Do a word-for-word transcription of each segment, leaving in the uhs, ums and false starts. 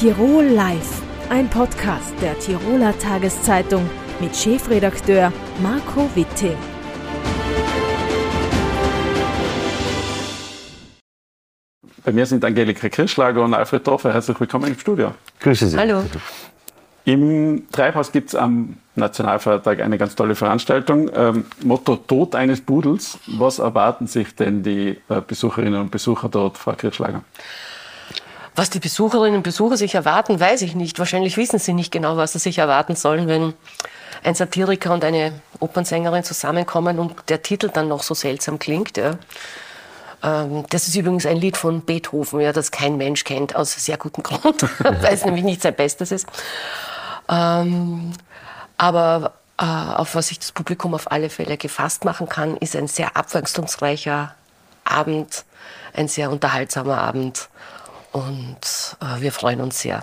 Tirol Live, ein Podcast der Tiroler Tageszeitung mit Chefredakteur Marco Witte. Bei mir sind Angelika Kirchschlager und Alfred Dorfer. Herzlich willkommen im Studio. Grüße Sie. Hallo. Im Treibhaus gibt es am Nationalfeiertag eine ganz tolle Veranstaltung. Ähm, Motto Tod eines Pudels. Was erwarten sich denn die äh, Besucherinnen und Besucher dort, Frau Kirchschlager? Was die Besucherinnen und Besucher sich erwarten, weiß ich nicht. Wahrscheinlich wissen sie nicht genau, was sie sich erwarten sollen, wenn ein Satiriker und eine Opernsängerin zusammenkommen und der Titel dann noch so seltsam klingt. Ja. Das ist übrigens ein Lied von Beethoven, ja, das kein Mensch kennt, aus sehr gutem Grund, weil es nämlich nicht sein Bestes ist. Ähm, aber äh, auf was sich das Publikum auf alle Fälle gefasst machen kann, ist ein sehr abwechslungsreicher Abend, ein sehr unterhaltsamer Abend. Und äh, wir freuen uns sehr.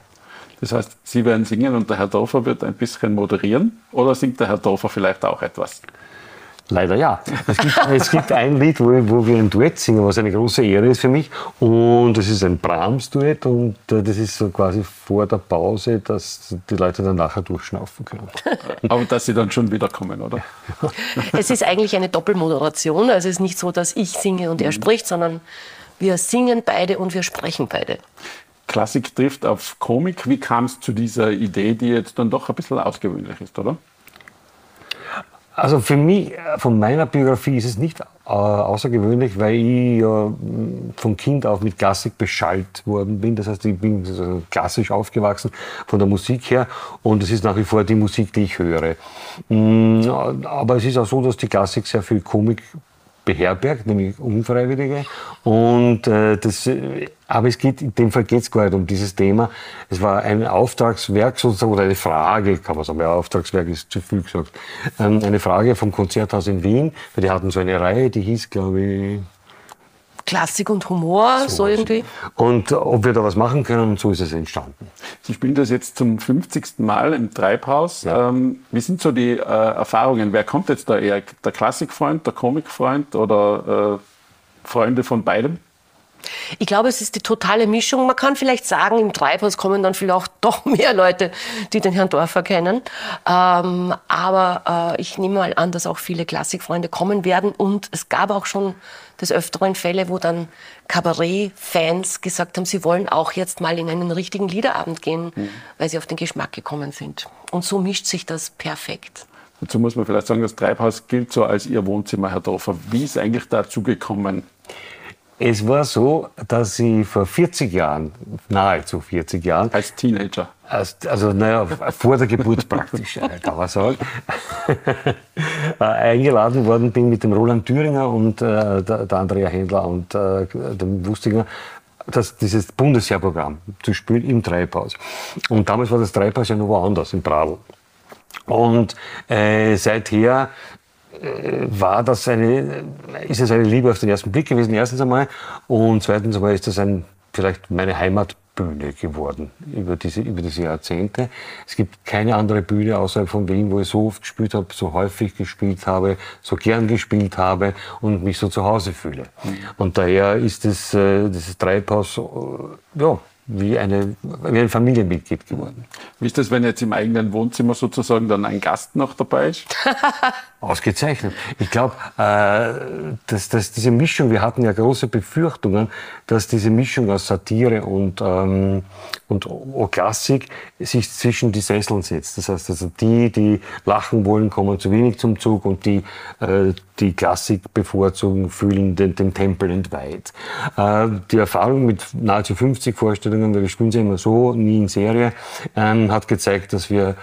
Das heißt, Sie werden singen und der Herr Dorfer wird ein bisschen moderieren? Oder singt der Herr Dorfer vielleicht auch etwas? Leider ja. Es gibt, es gibt ein Lied, wo, wo wir ein Duett singen, was eine große Ehre ist für mich. Und das ist ein Brahms-Duett und das ist so quasi vor der Pause, dass die Leute dann nachher durchschnaufen können. Aber dass sie dann schon wiederkommen, oder? Es ist eigentlich eine Doppelmoderation. Also es ist nicht so, dass ich singe und er spricht, sondern wir singen beide und wir sprechen beide. Klassik trifft auf Komik. Wie kam es zu dieser Idee, die jetzt dann doch ein bisschen ausgewöhnlich ist, oder? Also für mich, von meiner Biografie ist es nicht äh, außergewöhnlich, weil ich ja äh, von Kind auf mit Klassik beschallt worden bin. Das heißt, ich bin also klassisch aufgewachsen von der Musik her und es ist nach wie vor die Musik, die ich höre. Mm, aber es ist auch so, dass die Klassik sehr viel Komik beherbergt, nämlich unfreiwillige. Und äh, das... Äh, Aber es geht, in dem Fall geht es gar nicht um dieses Thema. Es war ein Auftragswerk sozusagen, oder eine Frage, kann man sagen, ja, Auftragswerk ist zu viel gesagt. Ähm, eine Frage vom Konzerthaus in Wien, weil die hatten so eine Reihe, die hieß, glaube ich... Klassik und Humor, so, so irgendwie. Und ob wir da was machen können, und so ist es entstanden. Sie spielen das jetzt zum fünfzigsten Mal im Treibhaus. Ja. Ähm, wie sind so die äh, Erfahrungen? Wer kommt jetzt da eher? Der Klassikfreund, der Komikfreund oder äh, Freunde von beidem? Ich glaube, es ist die totale Mischung. Man kann vielleicht sagen, im Treibhaus kommen dann vielleicht auch doch mehr Leute, die den Herrn Dorfer kennen. Ähm, aber äh, ich nehme mal an, dass auch viele Klassikfreunde kommen werden. Und es gab auch schon des Öfteren Fälle, wo dann Kabarett-Fans gesagt haben, sie wollen auch jetzt mal in einen richtigen Liederabend gehen, mhm. weil sie auf den Geschmack gekommen sind. Und so mischt sich das perfekt. Dazu muss man vielleicht sagen, das Treibhaus gilt so als Ihr Wohnzimmer, Herr Dorfer. Wie ist eigentlich dazu gekommen? Es war so, dass ich vor vierzig Jahren, nahezu vierzig Jahren... Als Teenager? Als, also, naja, vor der Geburt praktisch, kann man sagen, eingeladen worden bin mit dem Roland Düringer und äh, der, der Andrea Händler und äh, dem Wustinger, das, dieses Bundesjahrprogramm zu spielen im Treibhaus. Und damals war das Treibhaus ja noch woanders, in Pradl. Und äh, seither... war das eine, ist es eine Liebe auf den ersten Blick gewesen, erstens einmal. Und zweitens einmal ist das ein, vielleicht meine Heimatbühne geworden über diese, über diese Jahrzehnte. Es gibt keine andere Bühne außerhalb von Wien, wo ich so oft gespielt habe, so häufig gespielt habe, so gern gespielt habe und mich so zu Hause fühle. Und daher ist das, dieses Treibhaus, ja, Wie, eine, wie ein Familienmitglied geworden. Wie ist das, wenn jetzt im eigenen Wohnzimmer sozusagen dann ein Gast noch dabei ist? Ausgezeichnet. Ich glaube, äh, dass, dass diese Mischung, wir hatten ja große Befürchtungen, dass diese Mischung aus Satire und, ähm, und Klassik sich zwischen die Sesseln setzt. Das heißt, also die, die lachen wollen, kommen zu wenig zum Zug und die, äh, die Klassik bevorzugen, fühlen den, den Tempel entweiht. Äh, die Erfahrung mit nahezu fünfzig Vorstellungen, weil wir spielen sie immer so, nie in Serie, ähm, hat gezeigt, dass wir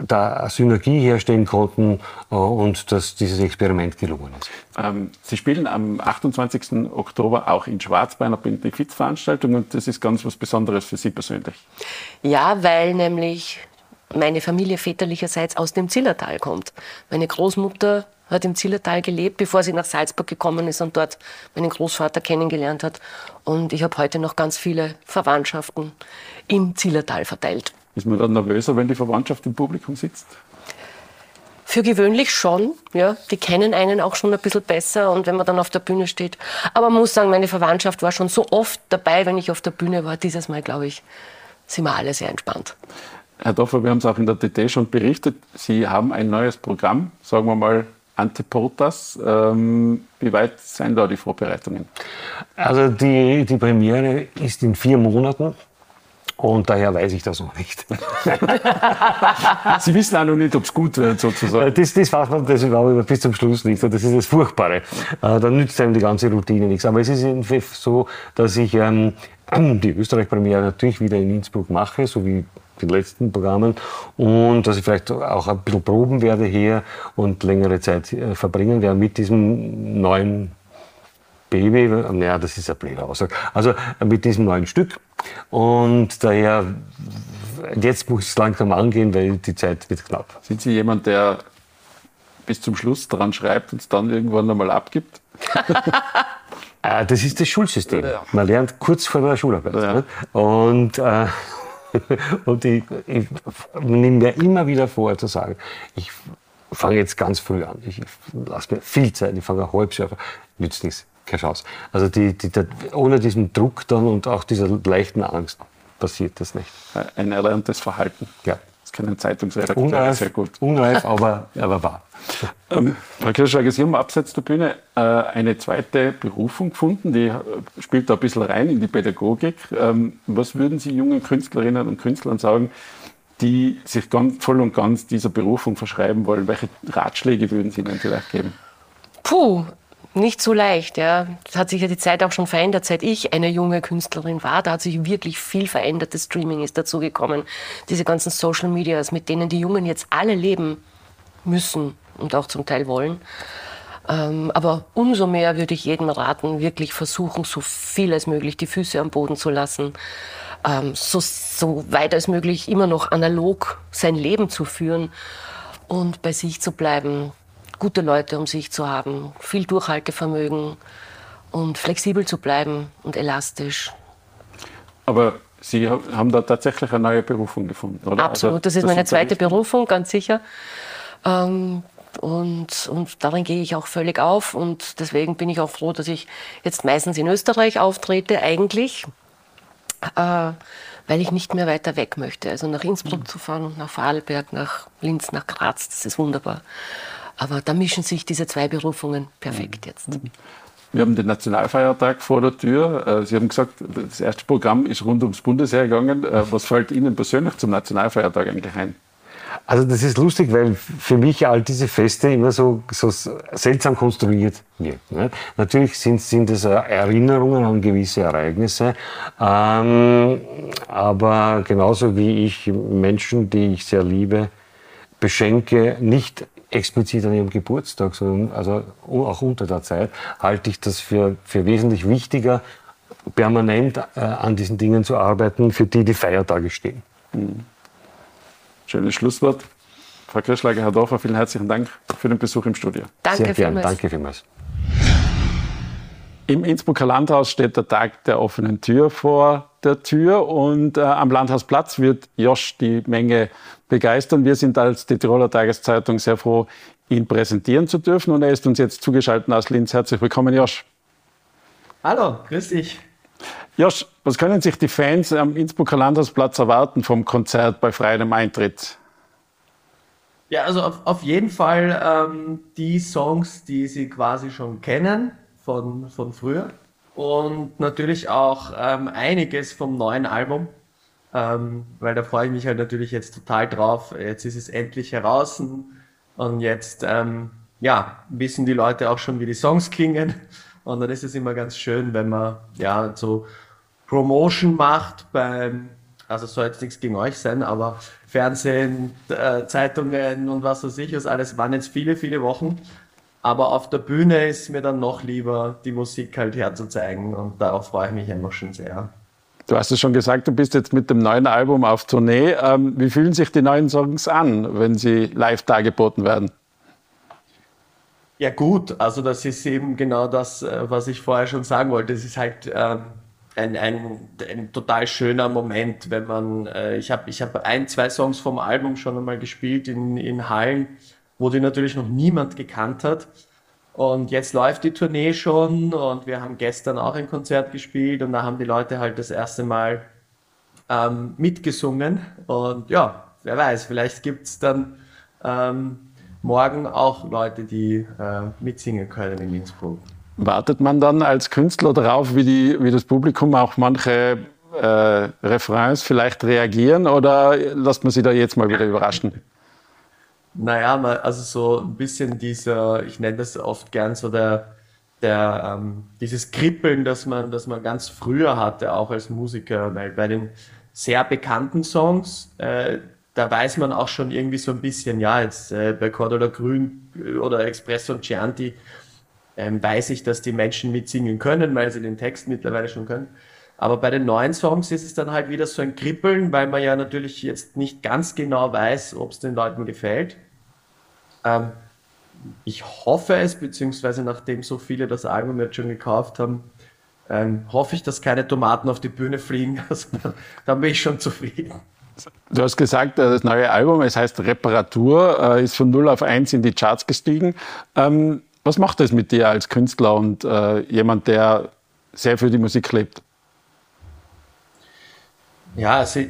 da Synergie herstellen konnten äh, und dass dieses Experiment gelungen ist. Ähm, Sie spielen am achtundzwanzigsten Oktober auch in Schwarz bei einer Benefizveranstaltung und das ist ganz was Besonderes für Sie persönlich. Ja, weil nämlich meine Familie väterlicherseits aus dem Zillertal kommt. Meine Großmutter hat im Zillertal gelebt, bevor sie nach Salzburg gekommen ist und dort meinen Großvater kennengelernt hat. Und ich habe heute noch ganz viele Verwandtschaften im Zillertal verteilt. Ist man dann nervöser, wenn die Verwandtschaft im Publikum sitzt? Für gewöhnlich schon, ja. Die kennen einen auch schon ein bisschen besser und wenn man dann auf der Bühne steht. Aber man muss sagen, meine Verwandtschaft war schon so oft dabei, wenn ich auf der Bühne war. Dieses Mal, glaube ich, sind wir alle sehr entspannt. Herr Dorfer, wir haben es auch in der T T schon berichtet. Sie haben ein neues Programm, sagen wir mal Antiportas. Ähm, wie weit sind da die Vorbereitungen? Also die, die Premiere ist in vier Monaten. Und daher weiß ich das noch nicht. Sie wissen auch noch nicht, ob es gut wird, sozusagen. Das, das weiß man das überhaupt bis zum Schluss nicht. Und das ist das Furchtbare. Dann nützt einem die ganze Routine nichts. Aber es ist so, dass ich ähm, die Österreich-Premiere natürlich wieder in Innsbruck mache, so wie die letzten Programmen. Und dass ich vielleicht auch ein bisschen proben werde hier und längere Zeit verbringen werde mit diesem neuen Baby, naja, das ist eine blöde Aussage, also mit diesem neuen Stück. Und daher, jetzt muss ich es langsam angehen, weil die Zeit wird knapp. Sind Sie jemand, der bis zum Schluss dran schreibt und es dann irgendwann einmal abgibt? Das ist das Schulsystem. Man lernt kurz vor der Schularbeit. Ja. Und, äh, und ich, ich nehme mir immer wieder vor, zu sagen, ich fange jetzt ganz früh an. Ich lasse mir viel Zeit, ich fange halb so an. Nützt nichts. Keine Chance. Also die, die, die, ohne diesen Druck dann und auch dieser leichten Angst passiert das nicht. Ein erlerntes Verhalten. Ja. Das kann ein Zeitungsredakteur unreif, sehr gut. Unreif, aber, aber wahr. Ähm, Frau Kirchschlager, Sie haben abseits der Bühne äh, eine zweite Berufung gefunden, die spielt da ein bisschen rein in die Pädagogik. Ähm, was würden Sie jungen Künstlerinnen und Künstlern sagen, die sich ganz, voll und ganz dieser Berufung verschreiben wollen? Welche Ratschläge würden Sie ihnen vielleicht geben? Puh. Nicht so leicht, ja. Das hat sich ja die Zeit auch schon verändert, seit ich eine junge Künstlerin war. Da hat sich wirklich viel verändert. Das Streaming ist dazugekommen. Diese ganzen Social Medias, mit denen die Jungen jetzt alle leben müssen und auch zum Teil wollen. Aber umso mehr würde ich jedem raten, wirklich versuchen, so viel als möglich die Füße am Boden zu lassen. So, so weit als möglich immer noch analog sein Leben zu führen und bei sich zu bleiben. Gute Leute um sich zu haben, viel Durchhaltevermögen und flexibel zu bleiben und elastisch. Aber Sie haben da tatsächlich eine neue Berufung gefunden, oder? Absolut, also, das ist das meine zweite Berufung, ganz sicher. Ähm, und, und darin gehe ich auch völlig auf und deswegen bin ich auch froh, dass ich jetzt meistens in Österreich auftrete, eigentlich, äh, weil ich nicht mehr weiter weg möchte. Also nach Innsbruck mhm. zu fahren und nach Vorarlberg, nach Linz, nach Graz, das ist wunderbar. Aber da mischen sich diese zwei Berufungen perfekt jetzt. Wir haben den Nationalfeiertag vor der Tür. Sie haben gesagt, das erste Programm ist rund ums Bundesheer gegangen. Was fällt Ihnen persönlich zum Nationalfeiertag eigentlich ein? Also das ist lustig, weil für mich all diese Feste immer so, so seltsam konstruiert werden. Natürlich sind, sind es Erinnerungen an gewisse Ereignisse, ähm, aber genauso wie ich Menschen, die ich sehr liebe, beschenke, nicht explizit an ihrem Geburtstag, sondern also auch unter der Zeit, halte ich das für, für wesentlich wichtiger, permanent äh, an diesen Dingen zu arbeiten, für die die Feiertage stehen. Mhm. Schönes Schlusswort. Frau Kirchschlager, Herr Dorfer, vielen herzlichen Dank für den Besuch im Studio. Danke sehr gern, danke vielmals. Im Innsbrucker Landhaus steht der Tag der offenen Tür vor der Tür und äh, am Landhausplatz wird Josh die Menge begeistern. Wir sind als die Tiroler Tageszeitung sehr froh, ihn präsentieren zu dürfen. Und er ist uns jetzt zugeschaltet aus Linz. Herzlich willkommen, Josh. Hallo, grüß dich. Josh, was können sich die Fans am Innsbrucker Landhausplatz erwarten vom Konzert bei freiem Eintritt? Ja, also auf, auf jeden Fall ähm, die Songs, die sie quasi schon kennen von, von früher. Und natürlich auch ähm, einiges vom neuen Album. Ähm, weil da freue ich mich halt natürlich jetzt total drauf. Jetzt ist es endlich heraus und jetzt ähm, ja, wissen die Leute auch schon, wie die Songs klingen. Und dann ist es immer ganz schön, wenn man ja so Promotion macht beim, also soll jetzt nichts gegen euch sein, aber Fernsehen, äh, Zeitungen und was weiß ich, was alles waren jetzt viele, viele Wochen. Aber auf der Bühne ist mir dann noch lieber, die Musik halt herzuzeigen und darauf freue ich mich einfach schon sehr. Du hast es schon gesagt, du bist jetzt mit dem neuen Album auf Tournee. Ähm, wie fühlen sich die neuen Songs an, wenn sie live dargeboten werden? Ja gut, also das ist eben genau das, was ich vorher schon sagen wollte. Es ist halt äh, ein, ein, ein total schöner Moment, wenn man, äh, ich habe ich hab ein, zwei Songs vom Album schon einmal gespielt in, in Hallen, wo die natürlich noch niemand gekannt hat. Und jetzt läuft die Tournee schon und wir haben gestern auch ein Konzert gespielt und da haben die Leute halt das erste Mal ähm, mitgesungen. Und ja, wer weiß, vielleicht gibt es dann ähm, morgen auch Leute, die äh, mitsingen können in Innsbruck. Wartet man dann als Künstler darauf, wie, die, wie das Publikum auch manche äh, Refrains vielleicht reagieren, oder lässt man sich da jetzt mal wieder überraschen? Naja, also so ein bisschen dieser, ich nenne das oft gern so der, der ähm, dieses Kribbeln, das man, das man ganz früher hatte, auch als Musiker, weil bei den sehr bekannten Songs, äh, da weiß man auch schon irgendwie so ein bisschen, ja, jetzt äh, bei Cordula Grün oder Express und Chianti ähm, weiß ich, dass die Menschen mitsingen können, weil sie den Text mittlerweile schon können. Aber bei den neuen Songs ist es dann halt wieder so ein Kribbeln, weil man ja natürlich jetzt nicht ganz genau weiß, ob es den Leuten gefällt. Ähm, ich hoffe es, beziehungsweise nachdem so viele das Album jetzt schon gekauft haben, ähm, hoffe ich, dass keine Tomaten auf die Bühne fliegen. Also, dann bin ich schon zufrieden. Du hast gesagt, das neue Album, es heißt Reparatur, ist von null auf eins in die Charts gestiegen. Was macht das mit dir als Künstler und jemand, der sehr für die Musik lebt? Ja, also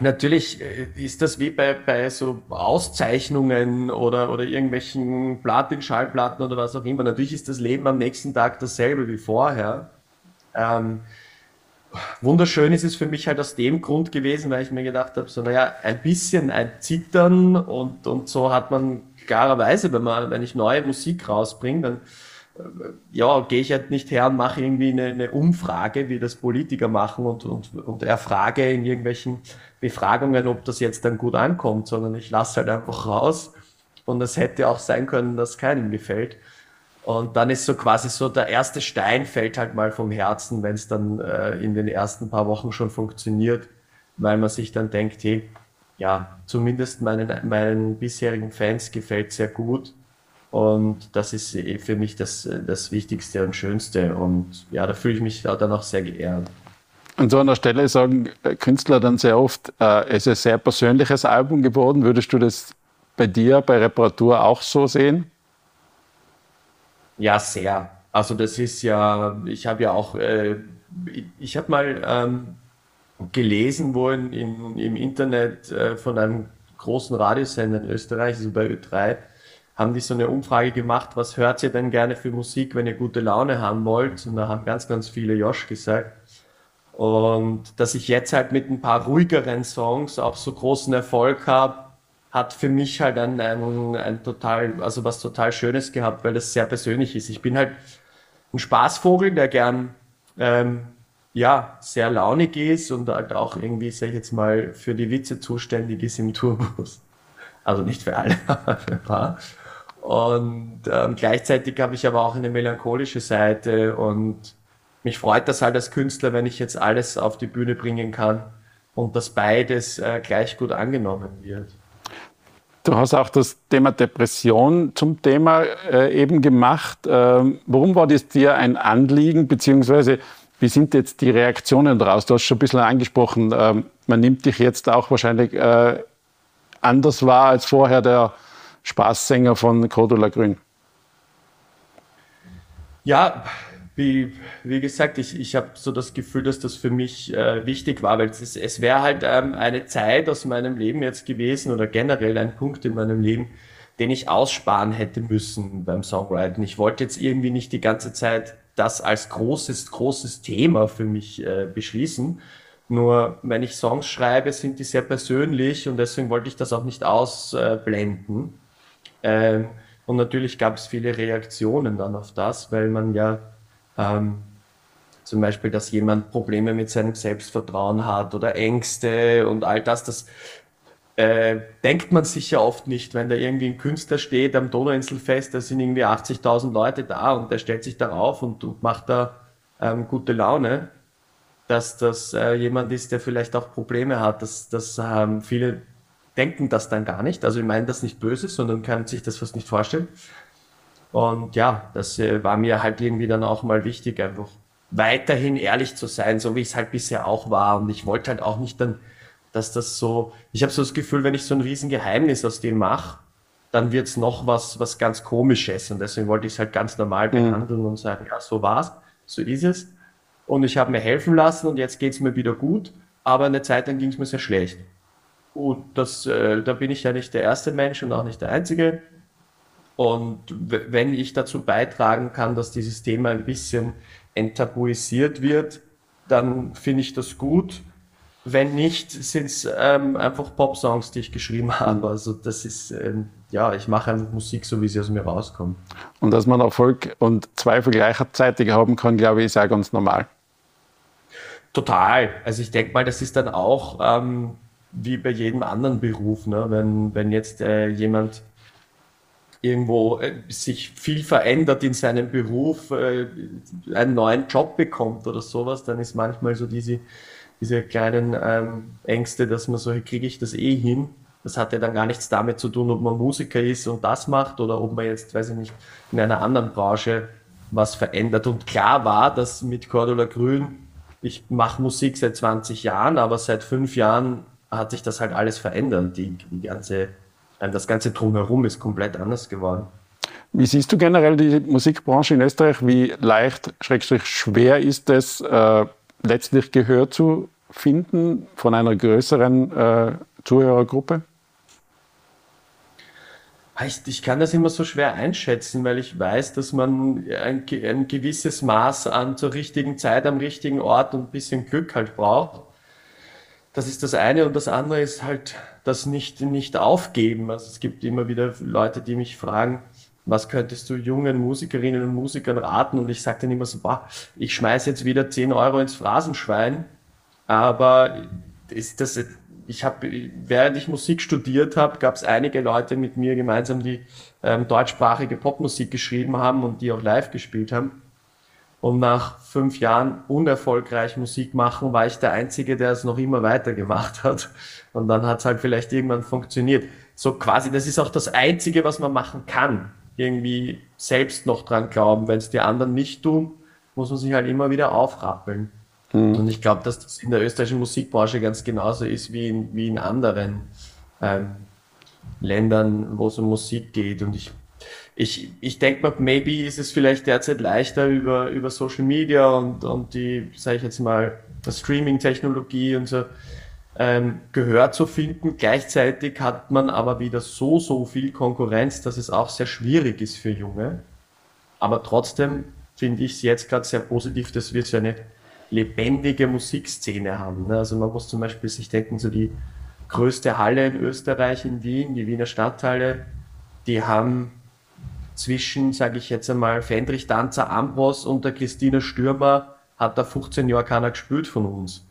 natürlich ist das wie bei, bei so Auszeichnungen oder, oder irgendwelchen Platin, Schallplatten oder was auch immer. Natürlich ist das Leben am nächsten Tag dasselbe wie vorher. Ähm, Wunderschön ist es für mich halt aus dem Grund gewesen, weil ich mir gedacht habe, so naja, ein bisschen ein Zittern und, und so hat man klarerweise, wenn man, wenn ich neue Musik rausbringe, dann ja, gehe ich halt nicht her und mache irgendwie eine, eine Umfrage, wie das Politiker machen und, und, und erfrage in irgendwelchen Befragungen, ob das jetzt dann gut ankommt, sondern ich lasse halt einfach raus und es hätte auch sein können, dass keinem gefällt. Und dann ist so quasi so, der erste Stein fällt halt mal vom Herzen, wenn es dann äh, in den ersten paar Wochen schon funktioniert, weil man sich dann denkt, hey, ja, zumindest meinen, meinen bisherigen Fans gefällt sehr gut. Und das ist für mich das, das Wichtigste und Schönste. Und ja, da fühle ich mich dann auch sehr geehrt. An so einer Stelle sagen Künstler dann sehr oft, äh, es ist ein sehr persönliches Album geworden. Würdest du das bei dir, bei Reparatur auch so sehen? Ja, sehr. Also das ist ja, ich habe ja auch, äh, ich habe mal ähm, gelesen, wo in, in, im Internet äh, von einem großen Radiosender in Österreich, also bei Ö drei, haben die so eine Umfrage gemacht, was hört ihr denn gerne für Musik, wenn ihr gute Laune haben wollt? Und da haben ganz, ganz viele Josh gesagt. Und dass ich jetzt halt mit ein paar ruhigeren Songs auch so großen Erfolg habe, hat für mich halt ein, ein, ein total, also was total Schönes gehabt, weil das sehr persönlich ist. Ich bin halt ein Spaßvogel, der gern, ähm, ja, sehr launig ist und halt auch irgendwie, sag ich jetzt mal, für die Witze zuständig ist im Tourbus. Also nicht für alle, aber für ein paar. Und ähm, gleichzeitig habe ich aber auch eine melancholische Seite und mich freut das halt als Künstler, wenn ich jetzt alles auf die Bühne bringen kann und dass beides äh, gleich gut angenommen wird. Du hast auch das Thema Depression zum Thema äh, eben gemacht. Ähm, warum war das dir ein Anliegen, beziehungsweise wie sind jetzt die Reaktionen daraus? Du hast schon ein bisschen angesprochen, ähm, man nimmt dich jetzt auch wahrscheinlich äh, anders wahr als vorher der Spaßsänger von Cordula Grün. Ja, wie, wie gesagt, ich, ich habe so das Gefühl, dass das für mich äh, wichtig war, weil es, es wäre halt ähm, eine Zeit aus meinem Leben jetzt gewesen oder generell ein Punkt in meinem Leben, den ich aussparen hätte müssen beim Songwriting. Ich wollte jetzt irgendwie nicht die ganze Zeit das als großes, großes Thema für mich äh, beschließen. Nur wenn ich Songs schreibe, sind die sehr persönlich und deswegen wollte ich das auch nicht ausblenden. Äh, ähm, und natürlich gab es viele Reaktionen dann auf das, weil man ja Ähm, zum Beispiel, dass jemand Probleme mit seinem Selbstvertrauen hat oder Ängste und all das, das äh, denkt man sich ja oft nicht, wenn da irgendwie ein Künstler steht am Donauinselfest, da sind irgendwie achtzigtausend Leute da und der stellt sich darauf und, und macht da ähm, gute Laune, dass das äh, jemand ist, der vielleicht auch Probleme hat, dass, dass ähm, viele denken das dann gar nicht, also ich meine das nicht böse, sondern können sich das fast nicht vorstellen. Und ja, das war mir halt irgendwie dann auch mal wichtig, einfach weiterhin ehrlich zu sein, so wie es halt bisher auch war. Und ich wollte halt auch nicht dann, dass das so, ich habe so das Gefühl, wenn ich so ein Riesengeheimnis aus dem mache, dann wird's noch was was ganz Komisches. Und deswegen wollte ich es halt ganz normal behandeln mhm. und sagen, ja, so war's, so ist es. Und ich habe mir helfen lassen und jetzt geht's mir wieder gut. aber eine Zeit lang ging es mir sehr schlecht. Und das, äh, da bin ich ja nicht der erste Mensch und auch nicht der Einzige. Und wenn ich dazu beitragen kann, dass dieses Thema ein bisschen enttabuisiert wird, dann finde ich das gut. Wenn nicht, sind es ähm, einfach Pop-Songs, die ich geschrieben habe. Also das ist, ähm, ja, ich mache einfach Musik, so wie sie aus mir rauskommt. Und dass man Erfolg und Zweifel gleichzeitig haben kann, glaube ich, ist auch ganz normal. Total. Also ich denke mal, das ist dann auch ähm, wie bei jedem anderen Beruf, ne? Wenn, wenn jetzt äh, jemand irgendwo äh, sich viel verändert in seinem Beruf, äh, einen neuen Job bekommt oder sowas, dann ist manchmal so diese... diese kleinen ähm, Ängste, dass man so, kriege ich das eh hin? Das hat ja dann gar nichts damit zu tun, ob man Musiker ist und das macht oder ob man jetzt, weiß ich nicht, in einer anderen Branche was verändert. Und klar war, dass mit Cordula Grün, ich mache Musik seit zwanzig Jahren, aber seit fünf Jahren hat sich das halt alles verändert. Die, die ganze, das ganze Drumherum ist komplett anders geworden. Wie siehst du generell die Musikbranche in Österreich? Wie leicht, schrägstrich schwer ist es, äh, letztlich Gehör zu finden von einer größeren äh, Zuhörergruppe? Ich, ich kann das immer so schwer einschätzen, weil ich weiß, dass man ein, ein gewisses Maß an zur richtigen Zeit am richtigen Ort und ein bisschen Glück halt braucht. Das ist das eine, und das andere ist halt das nicht, nicht aufgeben. Also es gibt immer wieder Leute, die mich fragen, was könntest du jungen Musikerinnen und Musikern raten? Und ich sage dann immer so, boah, ich schmeiß jetzt wieder zehn Euro ins Phrasenschwein. Aber ist das, ich hab, während ich Musik studiert habe, gab es einige Leute mit mir gemeinsam, die ähm, deutschsprachige Popmusik geschrieben haben und die auch live gespielt haben. Und nach fünf Jahren unerfolgreich Musik machen, war ich der Einzige, der es noch immer weitergemacht hat. Und dann hat es halt vielleicht irgendwann funktioniert. So quasi, das ist auch das Einzige, was man machen kann. Irgendwie selbst noch dran glauben. Wenn es die anderen nicht tun, muss man sich halt immer wieder aufrappeln. Mhm. Und ich glaube, dass das in der österreichischen Musikbranche ganz genauso ist wie in, wie in anderen ähm, Ländern, wo es um Musik geht. Und ich, ich, ich denke mal, maybe ist es vielleicht derzeit leichter über, über Social Media und, und die, sage ich jetzt mal, Streaming-Technologie und so, Ähm, Gehör zu finden. Gleichzeitig hat man aber wieder so, so viel Konkurrenz, dass es auch sehr schwierig ist für Junge. Aber trotzdem finde ich es jetzt gerade sehr positiv, dass wir so eine lebendige Musikszene haben. Ne? Also man muss zum Beispiel sich denken, so die größte Halle in Österreich in Wien, die Wiener Stadthalle, die haben zwischen, sage ich jetzt einmal, Fendrich, Danzer, Ambros und der Christina Stürmer hat da fünfzehn Jahre keiner gespielt von uns.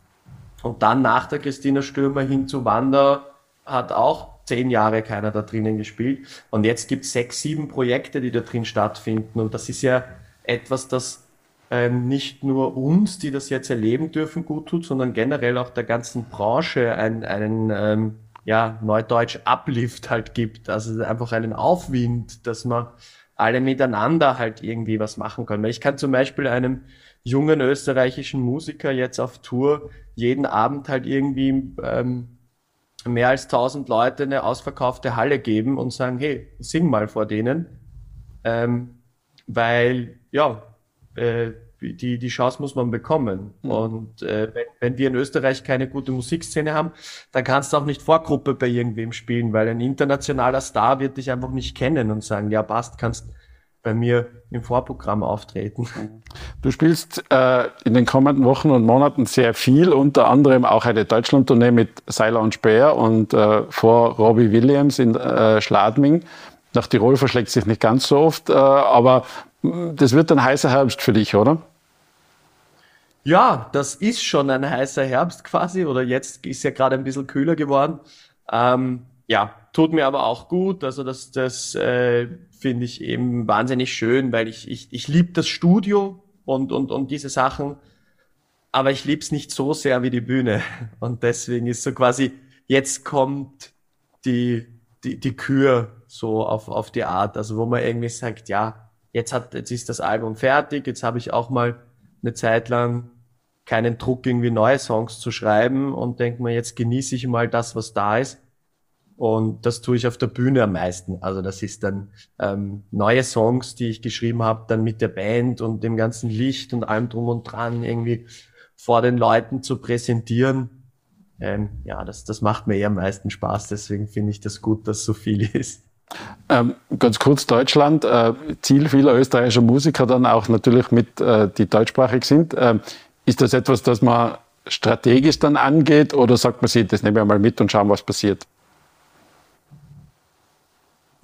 Und dann nach der Christina Stürmer hin zu Wanda hat auch zehn Jahre keiner da drinnen gespielt. Und jetzt gibt es sechs, sieben Projekte, die da drin stattfinden. Und das ist ja etwas, das ähm, nicht nur uns, die das jetzt erleben dürfen, gut tut, sondern generell auch der ganzen Branche einen, einen ähm, ja, neudeutsch Uplift halt gibt. Also einfach einen Aufwind, dass man alle miteinander halt irgendwie was machen können. Weil ich kann zum Beispiel einem jungen österreichischen Musiker jetzt auf Tour jeden Abend halt irgendwie ähm, mehr als tausend Leute eine ausverkaufte Halle geben und sagen, hey, sing mal vor denen, ähm, weil ja, äh, die, die Chance muss man bekommen. Mhm. Und äh, wenn, wenn wir in Österreich keine gute Musikszene haben, dann kannst du auch nicht Vorgruppe bei irgendwem spielen, weil ein internationaler Star wird dich einfach nicht kennen und sagen, ja passt, kannst bei mir im Vorprogramm auftreten. Du spielst äh, in den kommenden Wochen und Monaten sehr viel, unter anderem auch eine Deutschland-Tournee mit Seiler und Speer und äh, vor Robbie Williams in äh, Schladming. Nach Tirol verschlägt sich nicht ganz so oft, äh, aber das wird ein heißer Herbst für dich, oder? Ja, das ist schon ein heißer Herbst quasi, oder jetzt ist ja gerade ein bisschen kühler geworden. Ähm, ja, tut mir aber auch gut, also das, das äh, finde ich eben wahnsinnig schön, weil ich, ich, ich liebe das Studio und, und, und diese Sachen, aber ich liebe es nicht so sehr wie die Bühne, und deswegen ist so quasi, jetzt kommt die, die, die Kür so auf, auf die Art, also wo man irgendwie sagt, ja, jetzt, hat, jetzt ist das Album fertig, jetzt habe ich auch mal eine Zeit lang keinen Druck, irgendwie neue Songs zu schreiben, und denke mir, jetzt genieße ich mal das, was da ist. Und das tue ich auf der Bühne am meisten. Also das ist dann ähm, neue Songs, die ich geschrieben habe, dann mit der Band und dem ganzen Licht und allem drum und dran irgendwie vor den Leuten zu präsentieren. ähm, ja, das, das macht mir eher am meisten Spaß. Deswegen finde ich das gut, dass so viel ist. Ähm, ganz kurz Deutschland. Äh, Ziel vieler österreichischer Musiker dann auch natürlich mit, äh, die deutschsprachig sind. Ähm, ist das etwas, das man strategisch dann angeht oder sagt man sich, das nehmen wir mal mit und schauen, was passiert?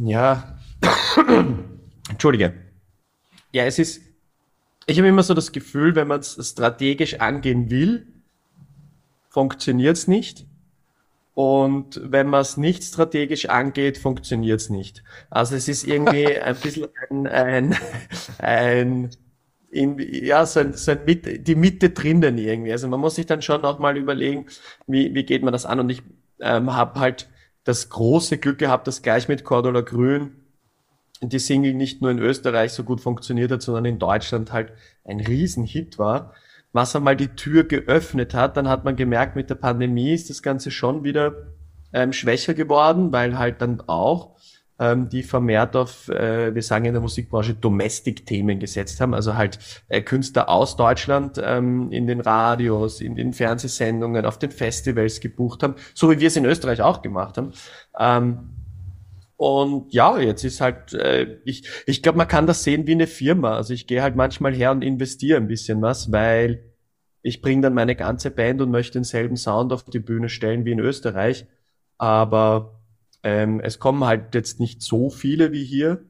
Ja, Entschuldige. Ja, es ist, ich habe immer so das Gefühl, wenn man es strategisch angehen will, funktioniert es nicht. Und wenn man es nicht strategisch angeht, funktioniert es nicht. Also es ist irgendwie ein bisschen ein, ein, ein in, ja, so ein, so ein Mitte, die Mitte drinnen irgendwie. Also man muss sich dann schon auch mal überlegen, wie, wie geht man das an? Und ich ähm, habe halt das große Glück gehabt, dass gleich mit Cordula Grün die Single nicht nur in Österreich so gut funktioniert hat, sondern in Deutschland halt ein Riesenhit war, was einmal die Tür geöffnet hat. Dann hat man gemerkt, mit der Pandemie ist das Ganze schon wieder ähm, schwächer geworden, weil halt dann auch ähm, die vermehrt auf, äh, wir sagen in der Musikbranche, Domestic-Themen gesetzt haben. Also halt äh, Künstler aus Deutschland ähm, in den Radios, in den Fernsehsendungen, auf den Festivals gebucht haben, so wie wir es in Österreich auch gemacht haben. Ähm, Und ja, jetzt ist halt, äh, ich ich glaube, man kann das sehen wie eine Firma. Also ich gehe halt manchmal her und investiere ein bisschen was, weil ich bringe dann meine ganze Band und möchte denselben Sound auf die Bühne stellen wie in Österreich. Aber ähm, es kommen halt jetzt nicht so viele wie hier,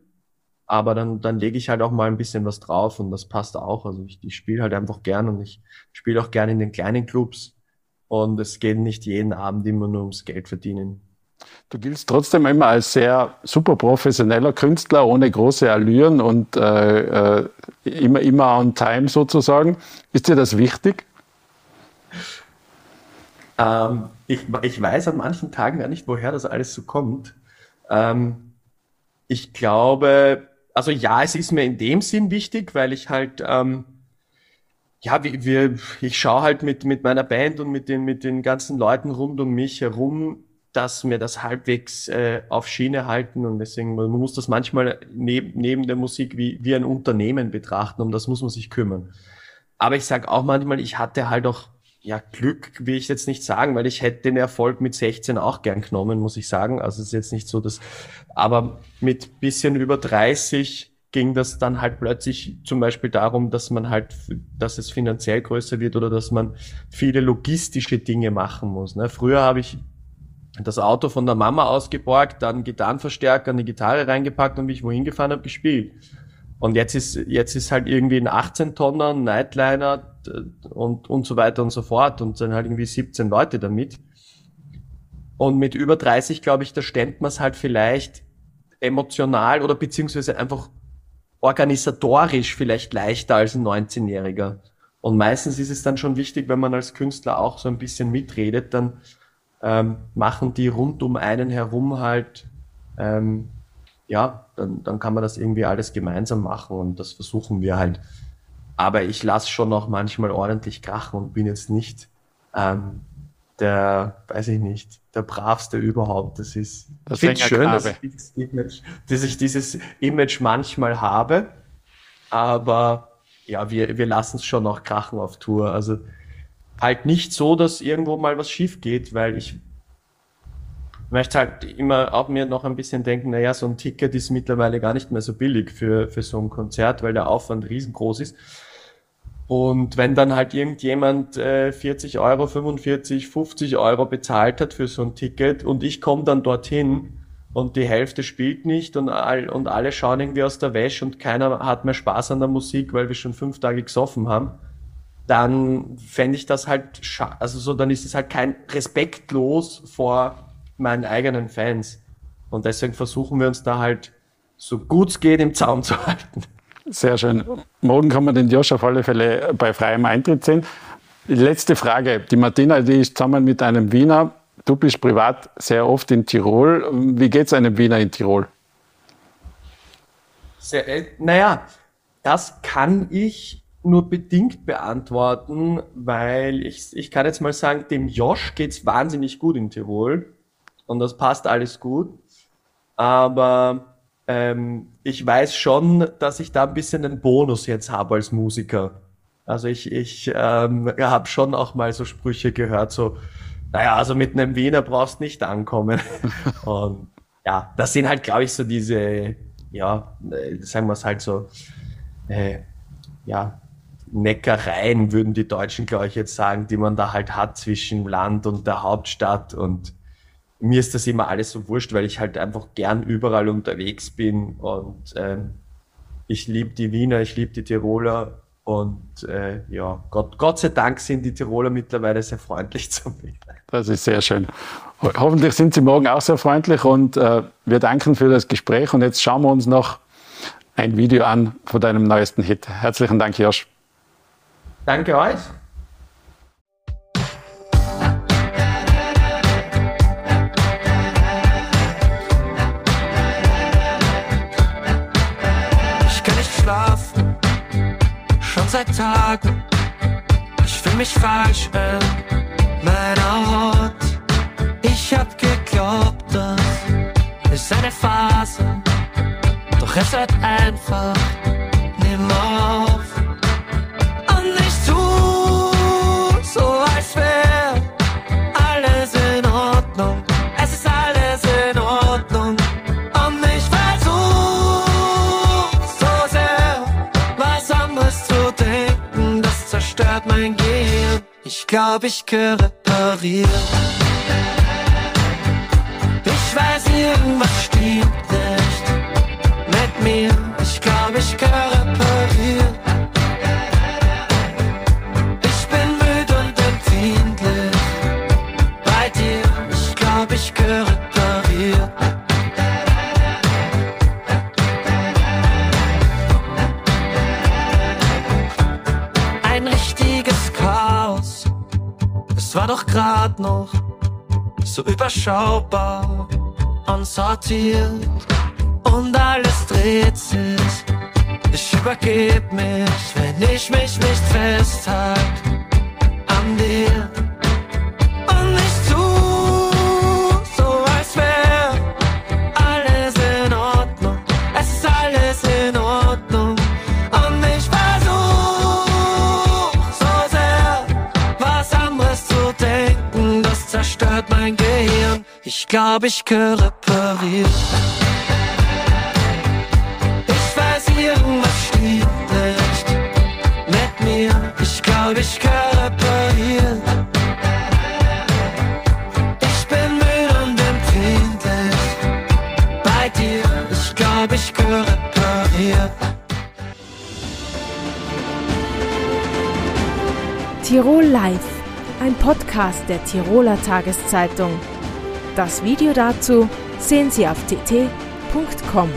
aber dann dann lege ich halt auch mal ein bisschen was drauf und das passt auch. Also ich, ich spiele halt einfach gern und ich spiele auch gerne in den kleinen Clubs und es geht nicht jeden Abend immer nur ums Geld verdienen. Du giltst trotzdem immer als sehr super professioneller Künstler, ohne große Allüren und äh, immer, immer on time sozusagen. Ist dir das wichtig? Ähm, ich, ich weiß an manchen Tagen gar nicht, woher das alles so kommt. Ähm, ich glaube, also ja, es ist mir in dem Sinn wichtig, weil ich halt... Ähm, Ja, wir, wir, ich schaue halt mit, mit meiner Band und mit den, mit den ganzen Leuten rund um mich herum, dass wir das halbwegs äh, auf Schiene halten und deswegen, man muss das manchmal neb, neben der Musik wie, wie ein Unternehmen betrachten, um das muss man sich kümmern. Aber ich sage auch manchmal, ich hatte halt auch, ja, Glück will ich jetzt nicht sagen, weil ich hätte den Erfolg mit sechzehn auch gern genommen, muss ich sagen. Also es ist jetzt nicht so, dass, aber mit bisschen über dreißig ging das dann halt plötzlich zum Beispiel darum, dass man halt, dass es finanziell größer wird oder dass man viele logistische Dinge machen muss. Ne? Früher habe ich das Auto von der Mama ausgeborgt, dann Gitarrenverstärker, eine Gitarre reingepackt und wie ich wohin gefahren habe, gespielt. Und jetzt ist jetzt ist halt irgendwie ein achtzehn-Tonner, ein Nightliner und, und so weiter und so fort und dann halt irgendwie siebzehn Leute damit. Und mit über dreißig, glaube ich, da stemmt man es halt vielleicht emotional oder beziehungsweise einfach organisatorisch vielleicht leichter als ein neunzehnjähriger. Und meistens ist es dann schon wichtig, wenn man als Künstler auch so ein bisschen mitredet, dann Ähm, machen die rund um einen herum halt, ähm, ja, dann, dann kann man das irgendwie alles gemeinsam machen und das versuchen wir halt. Aber ich lasse schon noch manchmal ordentlich krachen und bin jetzt nicht ähm, der, weiß ich nicht, der Bravste überhaupt. Das ist, das ich finde es schön, dass ich, dieses Image, dass ich dieses Image manchmal habe, aber ja, wir, wir lassen es schon noch krachen auf Tour, also halt nicht so, dass irgendwo mal was schief geht, weil ich möchte halt immer auch mir noch ein bisschen denken, naja, so ein Ticket ist mittlerweile gar nicht mehr so billig für, für so ein Konzert, weil der Aufwand riesengroß ist. Und wenn dann halt irgendjemand äh, vierzig Euro, fünfundvierzig, fünfzig Euro bezahlt hat für so ein Ticket und ich komme dann dorthin und die Hälfte spielt nicht und, all, und alle schauen irgendwie aus der Wäsche und keiner hat mehr Spaß an der Musik, weil wir schon fünf Tage gesoffen haben, dann fände ich das halt, scha- also so, dann ist es halt kein respektlos vor meinen eigenen Fans. Und deswegen versuchen wir uns da halt, so gut es geht, im Zaum zu halten. Sehr schön. Morgen kann man den Josh auf alle Fälle bei freiem Eintritt sehen. Letzte Frage. Die Martina, die ist zusammen mit einem Wiener. Du bist privat sehr oft in Tirol. Wie geht's einem Wiener in Tirol? Sehr, äh, naja, das kann ich nur bedingt beantworten, weil ich, ich kann jetzt mal sagen, dem Josh geht's wahnsinnig gut in Tirol und das passt alles gut, aber ähm, ich weiß schon, dass ich da ein bisschen einen Bonus jetzt habe als Musiker. Also ich, ich ähm, habe schon auch mal so Sprüche gehört, so naja, also mit einem Wiener brauchst nicht ankommen. Und ja, das sind halt, glaube ich, so diese, ja, sagen wir es halt so, äh, ja, Neckereien, würden die Deutschen, glaube ich, jetzt sagen, die man da halt hat zwischen Land und der Hauptstadt. Und mir ist das immer alles so wurscht, weil ich halt einfach gern überall unterwegs bin. Und äh, ich liebe die Wiener, ich liebe die Tiroler. Und äh, ja, Gott, Gott sei Dank sind die Tiroler mittlerweile sehr freundlich zu mir. Das ist sehr schön. Ho- hoffentlich sind sie morgen auch sehr freundlich. Und äh, wir danken für das Gespräch. Und jetzt schauen wir uns noch ein Video an von deinem neuesten Hit. Herzlichen Dank, Josh. Danke euch. Ich kann nicht schlafen, schon seit Tagen. Ich fühl mich falsch in meiner Haut. Ich hab geglaubt, das ist eine Phase. Doch es hört einfach nimmer auf. Ich glaub, ich geh reparieren. Ich weiß, irgendwas stimmt nicht mit mir. Ich glaub, ich geh reparieren. Ich bin müde und empfindlich bei dir. Ich glaub, ich geh reparieren. Ein richtiges Chaos. Es war doch grad noch so überschaubar und sortiert. Und alles dreht sich, ich übergeb mich, wenn ich mich nicht festhalte an dir. Und ich tu so, als wär alles in Ordnung, es ist alles in Ordnung. Und ich versuch so sehr, was anderes zu denken, das zerstört mein Gehirn. Ich glaub, ich geh reparieren. Ich weiß, irgendwas stimmt nicht mit mir. Ich glaub, ich geh reparieren. Ich bin müde und empfindlich bei dir. Ich glaub, ich geh reparieren. Tirol Live, ein Podcast der Tiroler Tageszeitung. Das Video dazu sehen Sie auf t t punkt com.